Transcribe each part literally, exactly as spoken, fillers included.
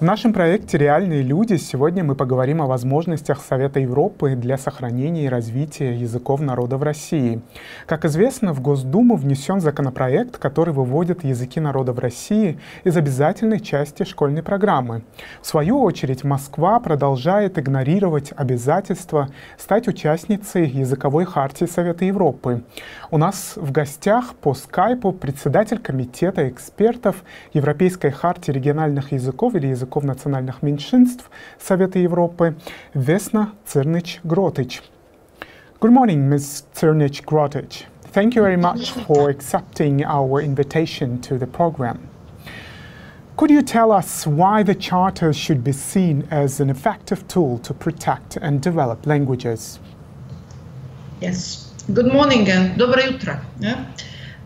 В нашем проекте «Реальные люди» сегодня мы поговорим о возможностях Совета Европы для сохранения и развития языков народа в России. Как известно, в Госдуму внесен законопроект, который выводит языки народа в России из обязательной части школьной программы. В свою очередь, Москва продолжает игнорировать обязательства стать участницей языковой хартии Совета Европы. У нас в гостях по скайпу председатель комитета экспертов Европейской хартии региональных языков или языков национальных меньшинств Совета Европы Vesna Crnič-Grotić. Good morning, Miz Crnič-Grotić. Thank you very much for accepting our invitation to the program. Could you tell us why the Charter should be seen as an effective tool to protect and develop languages? Yes. Good morning and доброе утро. Yeah?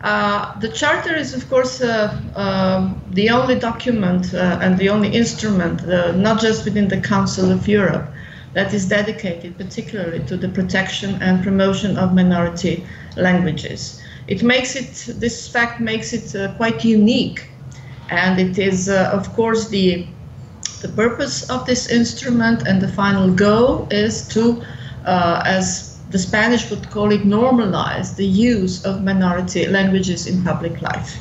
Uh, the Charter is, of course, uh, uh, the only document uh, and the only instrument, uh, not just within the Council of Europe, that is dedicated particularly to the protection and promotion of minority languages. It makes it, this fact makes it uh, quite unique, and it is, uh, of course, the, the purpose of this instrument, and the final goal is to, uh, as the Spanish would call it, normalize the use of minority languages in public life.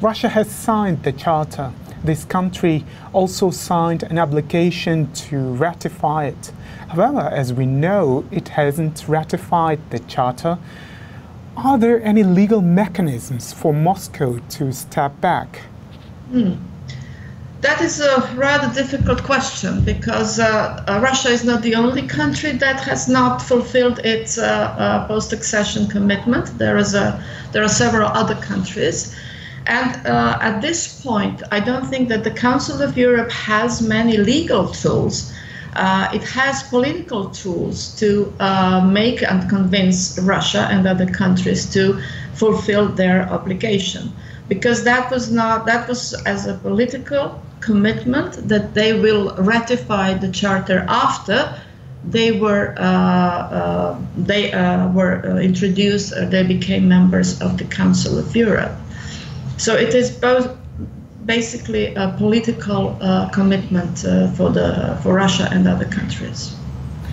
Russia has signed the Charter. This country also signed an application to ratify it. However, as we know, it hasn't ratified the Charter. Are there any legal mechanisms for Moscow to step back? Mm. That is a rather difficult question, because uh, Russia is not the only country that has not fulfilled its uh, uh, post-accession commitment. There is a, there are several other countries. And uh, at this point, I don't think that the Council of Europe has many legal tools. Uh, it has political tools to uh, make and convince Russia and other countries to fulfill their obligation. Because that was not, that was as a political commitment that they will ratify the Charter after they were uh, uh, they uh, were uh, introduced, uh, they became members of the Council of Europe. So it is both basically a political uh, commitment uh, for the for Russia and other countries.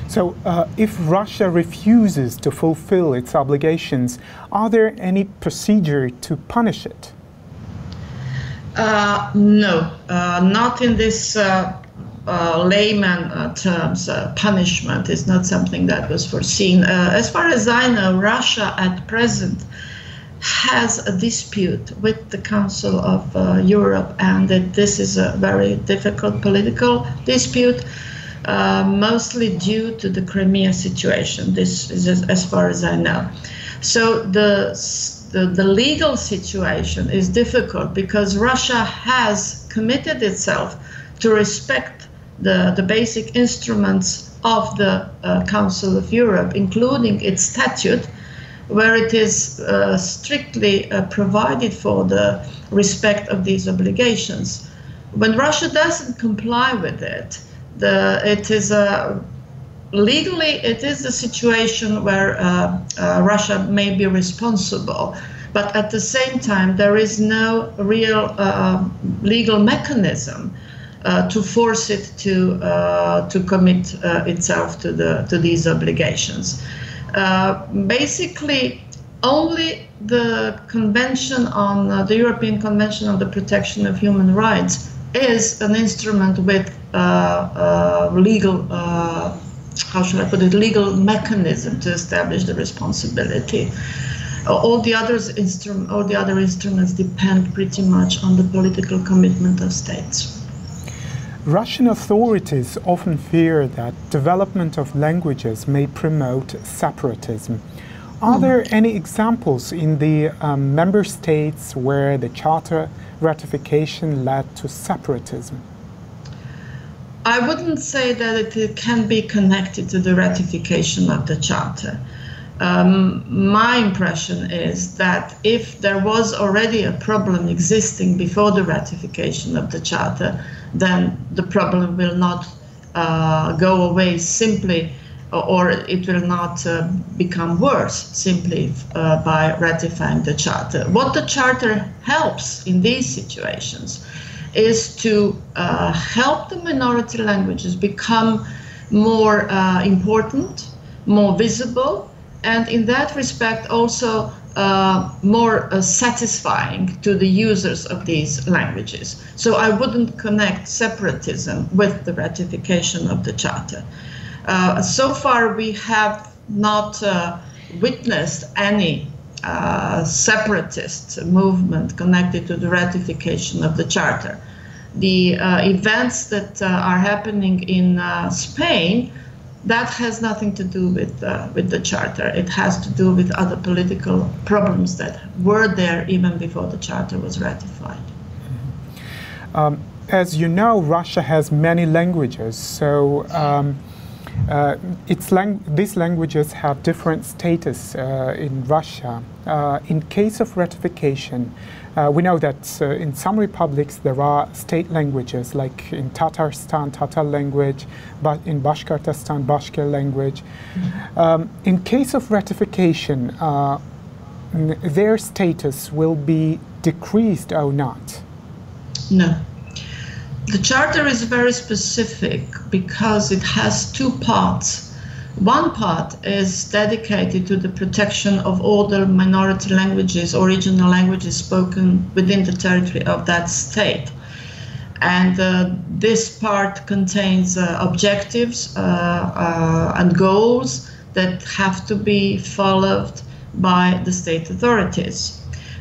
So, uh, if Russia refuses to fulfill its obligations, are there any procedure to punish it? Uh, no, uh, not in this uh, uh, layman uh, terms. Uh, punishment is not something that was foreseen. Uh, as far as I know, Russia at present has a dispute with the Council of uh, Europe, and that this is a very difficult political dispute, uh, mostly due to the Crimea situation. This is as, as far as I know. So the The, the legal situation is difficult, because Russia has committed itself to respect the, the basic instruments of the uh, Council of Europe, including its statute, where it is uh, strictly uh, provided for the respect of these obligations. When Russia doesn't comply with it, the, it is a legally, it is a situation where uh, uh, Russia may be responsible, but at the same time, there is no real uh, legal mechanism uh, to force it to uh, to commit uh, itself to the to these obligations. Uh, basically, only the Convention on uh, the European Convention on the Protection of Human Rights is an instrument with uh, uh, legal. Uh, how should I put it, legal mechanism to establish the responsibility. All the, others instru- all the other instruments depend pretty much on the political commitment of states. Russian authorities often fear that development of languages may promote separatism. Are there any examples in the um, member states where the Charter ratification led to separatism? I wouldn't say that it can be connected to the ratification of the Charter. Um, my impression is that if there was already a problem existing before the ratification of the Charter, then the problem will not uh, go away simply, or it will not uh, become worse simply uh, by ratifying the Charter. What the Charter helps in these situations is to uh, help the minority languages become more uh, important, more visible, and in that respect also uh, more uh, satisfying to the users of these languages. So I wouldn't connect separatism with the ratification of the Charter. Uh, so far we have not uh, witnessed any Uh, separatist movement connected to the ratification of the Charter. The uh, events that uh, are happening in uh, Spain, that has nothing to do with, uh, with the Charter. It has to do with other political problems that were there even before the Charter was ratified. Mm-hmm. um, as you know, Russia has many languages, so um, Uh, its lang- these languages have different status uh, in Russia. Uh, in case of ratification, uh, we know that uh, in some republics there are state languages, like in Tatarstan, Tatar language, but in Bashkortostan, Bashkir language. Mm-hmm. Um, in case of ratification, uh, n- their status will be decreased or not? No. The Charter is very specific because it has two parts. One part is dedicated to the protection of all the minority languages or regional languages spoken within the territory of that state. And uh, this part contains uh, objectives uh, uh, and goals that have to be followed by the state authorities.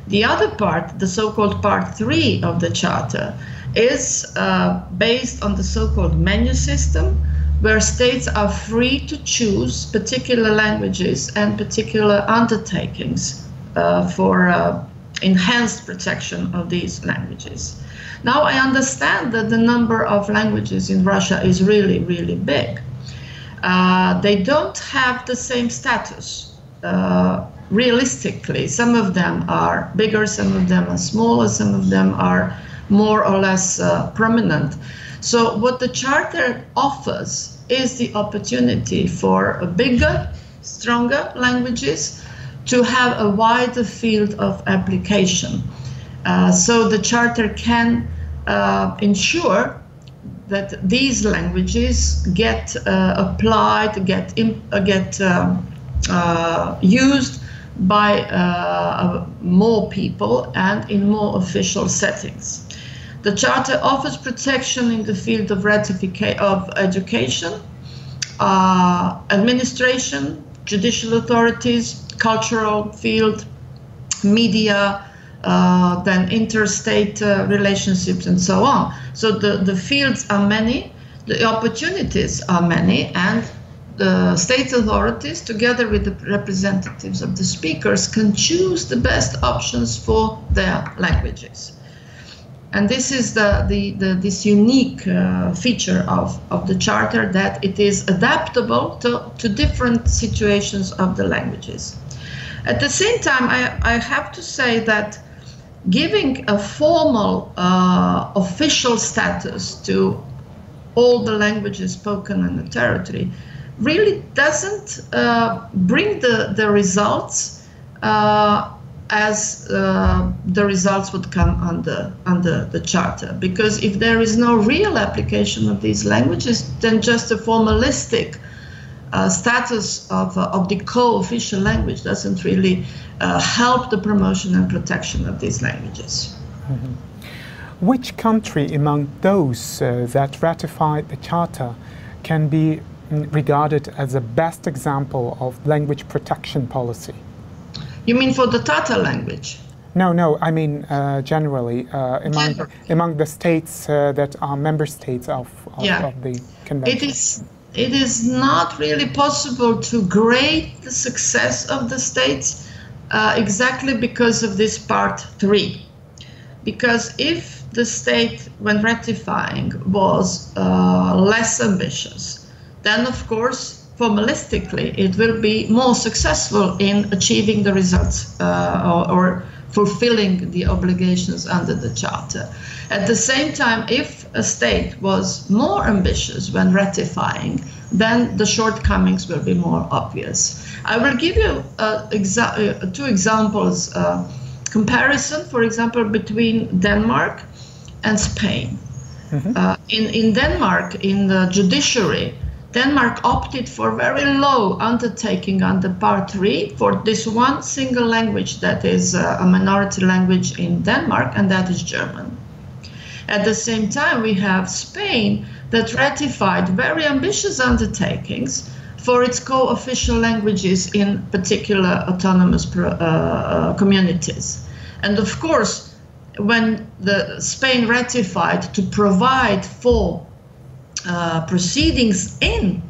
The other part, the so-called Part three of the Charter, is uh, based on the so-called menu system, where states are free to choose particular languages and particular undertakings uh, for uh, enhanced protection of these languages. Now, I understand that the number of languages in Russia is really, really big. Uh, they don't have the same status. Uh, realistically, some of them are bigger, some of them are smaller, some of them are more or less uh, prominent. So what the Charter offers is the opportunity for a bigger, stronger languages to have a wider field of application. Uh, so the Charter can uh, ensure that these languages get uh, applied, get, imp- uh, get uh, uh, used by uh, more people and in more official settings. The Charter offers protection in the field of ratification of education, uh, administration, judicial authorities, cultural field, media, uh, then interstate uh, relationships, and so on. So the, the fields are many, the opportunities are many, and the state authorities, together with the representatives of the speakers, can choose the best options for their languages. And this is the, the, the this unique uh, feature of, of the Charter, that it is adaptable to, to different situations of the languages. At the same time, I, I have to say that giving a formal uh, official status to all the languages spoken in the territory really doesn't uh, bring the, the results uh, as uh, the results would come under, under the Charter. Because if there is no real application of these languages, then just a formalistic uh, status of, uh, of the co-official language doesn't really uh, help the promotion and protection of these languages. Mm-hmm. Which country among those uh, that ratified the Charter can be regarded as the best example of language protection policy? You mean for the Tatar language? No, no, I mean uh, generally, uh, among, generally among the states uh, that are member states of, of, yeah. of the convention. It is, it is not really possible to grade the success of the states uh, exactly because of this Part three. Because if the state, when ratifying, was uh, less ambitious, then of course formalistically, it will be more successful in achieving the results uh, or, or fulfilling the obligations under the Charter. At the same time, if a state was more ambitious when ratifying, then the shortcomings will be more obvious. I will give you uh, exa- uh, two examples. Uh, comparison, for example, between Denmark and Spain. Mm-hmm. uh, in, in Denmark, in the judiciary, Denmark opted for very low undertaking under Part three for this one single language that is uh, a minority language in Denmark, and that is German. At the same time, we have Spain that ratified very ambitious undertakings for its co-official languages in particular autonomous pro, uh, communities. And of course, when the Spain ratified to provide for uh, proceedings in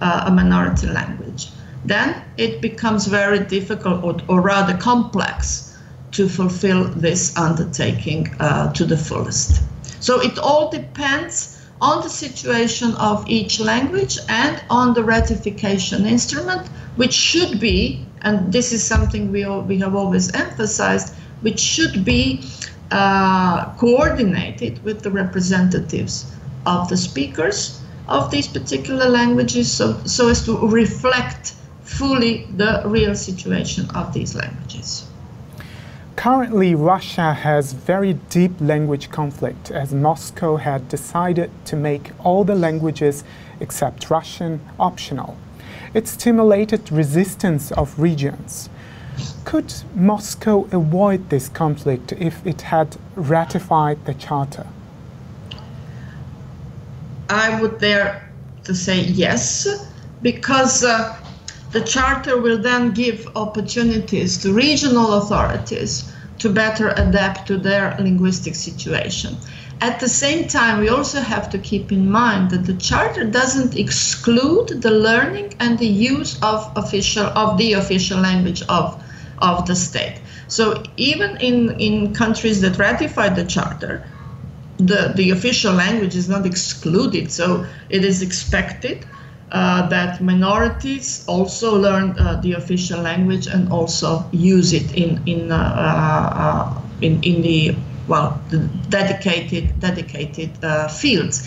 uh, a minority language, then it becomes very difficult or, or rather complex to fulfill this undertaking uh, to the fullest. So it all depends on the situation of each language and on the ratification instrument, which should be, and this is something we, all, we have always emphasized, which should be uh, coordinated with the representatives of the speakers of these particular languages, so, so as to reflect fully the real situation of these languages. Currently, Russia has very deep language conflict, as Moscow had decided to make all the languages except Russian optional. It stimulated resistance of regions. Could Moscow avoid this conflict if it had ratified the Charter? I would dare to say yes, because uh, the Charter will then give opportunities to regional authorities to better adapt to their linguistic situation. At the same time, we also have to keep in mind that the Charter doesn't exclude the learning and the use of official of the official language of, of the state. So even in, in countries that ratify the Charter, the, the official language is not excluded, so it is expected Uh, that minorities also learn uh, the official language and also use it in in uh, uh, in, in the well the dedicated dedicated uh, fields.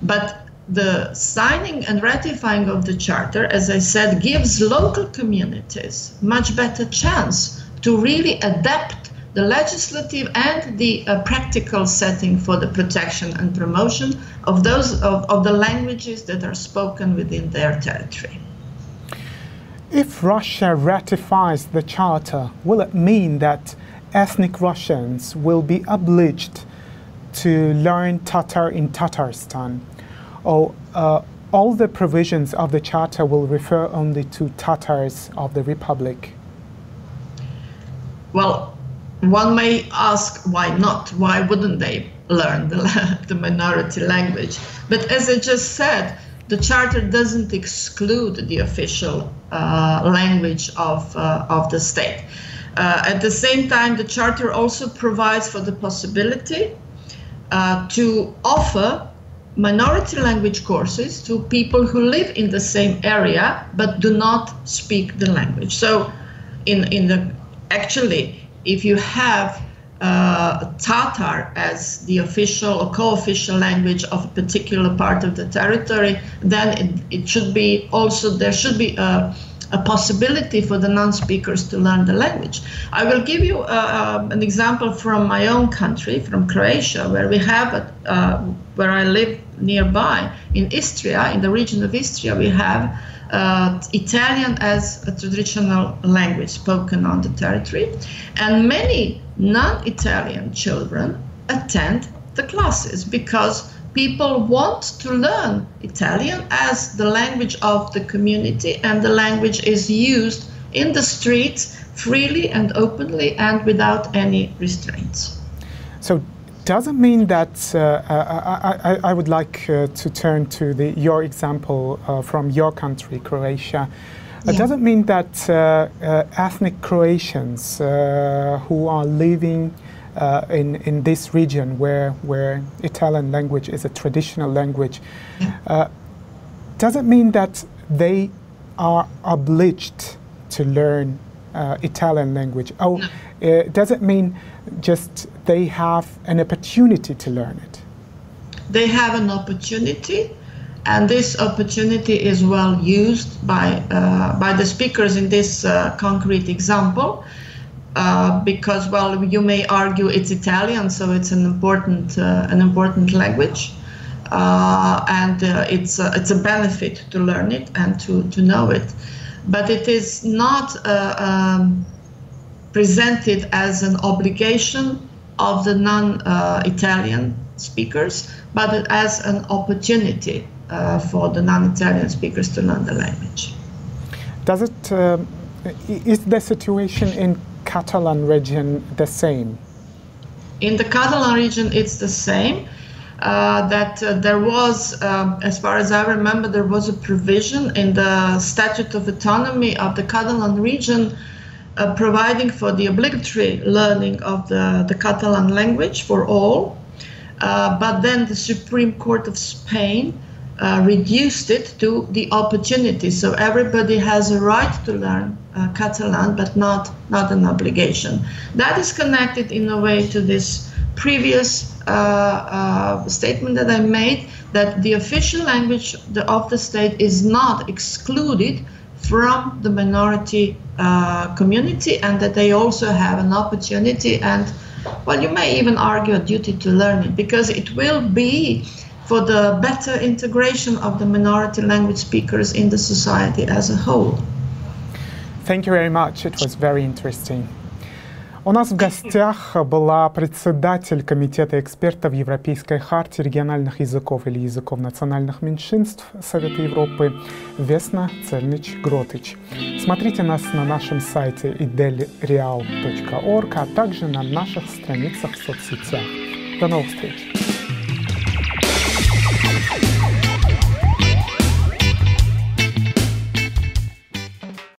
But the signing and ratifying of the Charter, as I said, gives local communities much better chance to really adapt the legislative and the uh, practical setting for the protection and promotion of those of, of the languages that are spoken within their territory. If Russia ratifies the Charter, will it mean that ethnic Russians will be obliged to learn Tatar in Tatarstan, or uh, all the provisions of the Charter will refer only to Tatars of the Republic? Well, one may ask, why not? Why wouldn't they learn the, the minority language? But as I just said, the Charter doesn't exclude the official uh, language of, uh, of the state. Uh, at the same time, the Charter also provides for the possibility uh, to offer minority language courses to people who live in the same area but do not speak the language. So in, in the actually, if you have uh, Tatar as the official or co-official language of a particular part of the territory, then it, it should be also, there should be a, a possibility for the non-speakers to learn the language. I will give you uh, an example from my own country, from Croatia, where we have, a, uh, where I live nearby, in Istria, in the region of Istria, we have Uh, Italian as a traditional language spoken on the territory, and many non-Italian children attend the classes because people want to learn Italian as the language of the community, and the language is used in the streets freely and openly and without any restraints. So doesn't mean that uh, I, I, I would like uh, to turn to the, your example uh, from your country, Croatia. Yeah. It doesn't mean that uh, uh, ethnic Croatians uh, who are living uh, in, in this region where, where Italian language is a traditional language, yeah. uh, doesn't mean that they are obliged to learn Uh, Italian language. Oh, no. uh, does it mean just they have an opportunity to learn it? They have an opportunity, and this opportunity is well used by uh, by the speakers in this uh, concrete example. uh, because, well, you may argue it's Italian, so it's an important uh, an important language, uh, and uh, it's a, it's a benefit to learn it and to to know it, but it is not uh, um, presented as an obligation of the non-Italian uh, speakers, but as an opportunity uh, for the non-Italian speakers to learn the language. Does it? Uh, is the situation in Catalan region the same? In the Catalan region, it's the same. Uh, that uh, there was, uh, as far as I remember, there was a provision in the Statute of Autonomy of the Catalan region. Uh, providing for the obligatory learning of the, the Catalan language for all, uh, but then the Supreme Court of Spain uh, reduced it to the opportunity. So everybody has a right to learn uh, Catalan, but not, not an obligation. That is connected in a way to this previous uh, uh, statement that I made, that the official language of the state is not excluded from the minority uh, community, and that they also have an opportunity and, well, you may even argue a duty to learn it, because it will be for the better integration of the minority language speakers in the society as a whole. Thank you very much. It was very interesting. У нас в гостях была председатель Комитета экспертов Европейской хартии региональных языков или языков национальных меньшинств Совета Европы Vesna Crnič-Grotić. Смотрите нас на нашем сайте i del real точка org, а также на наших страницах в соцсетях. До новых встреч!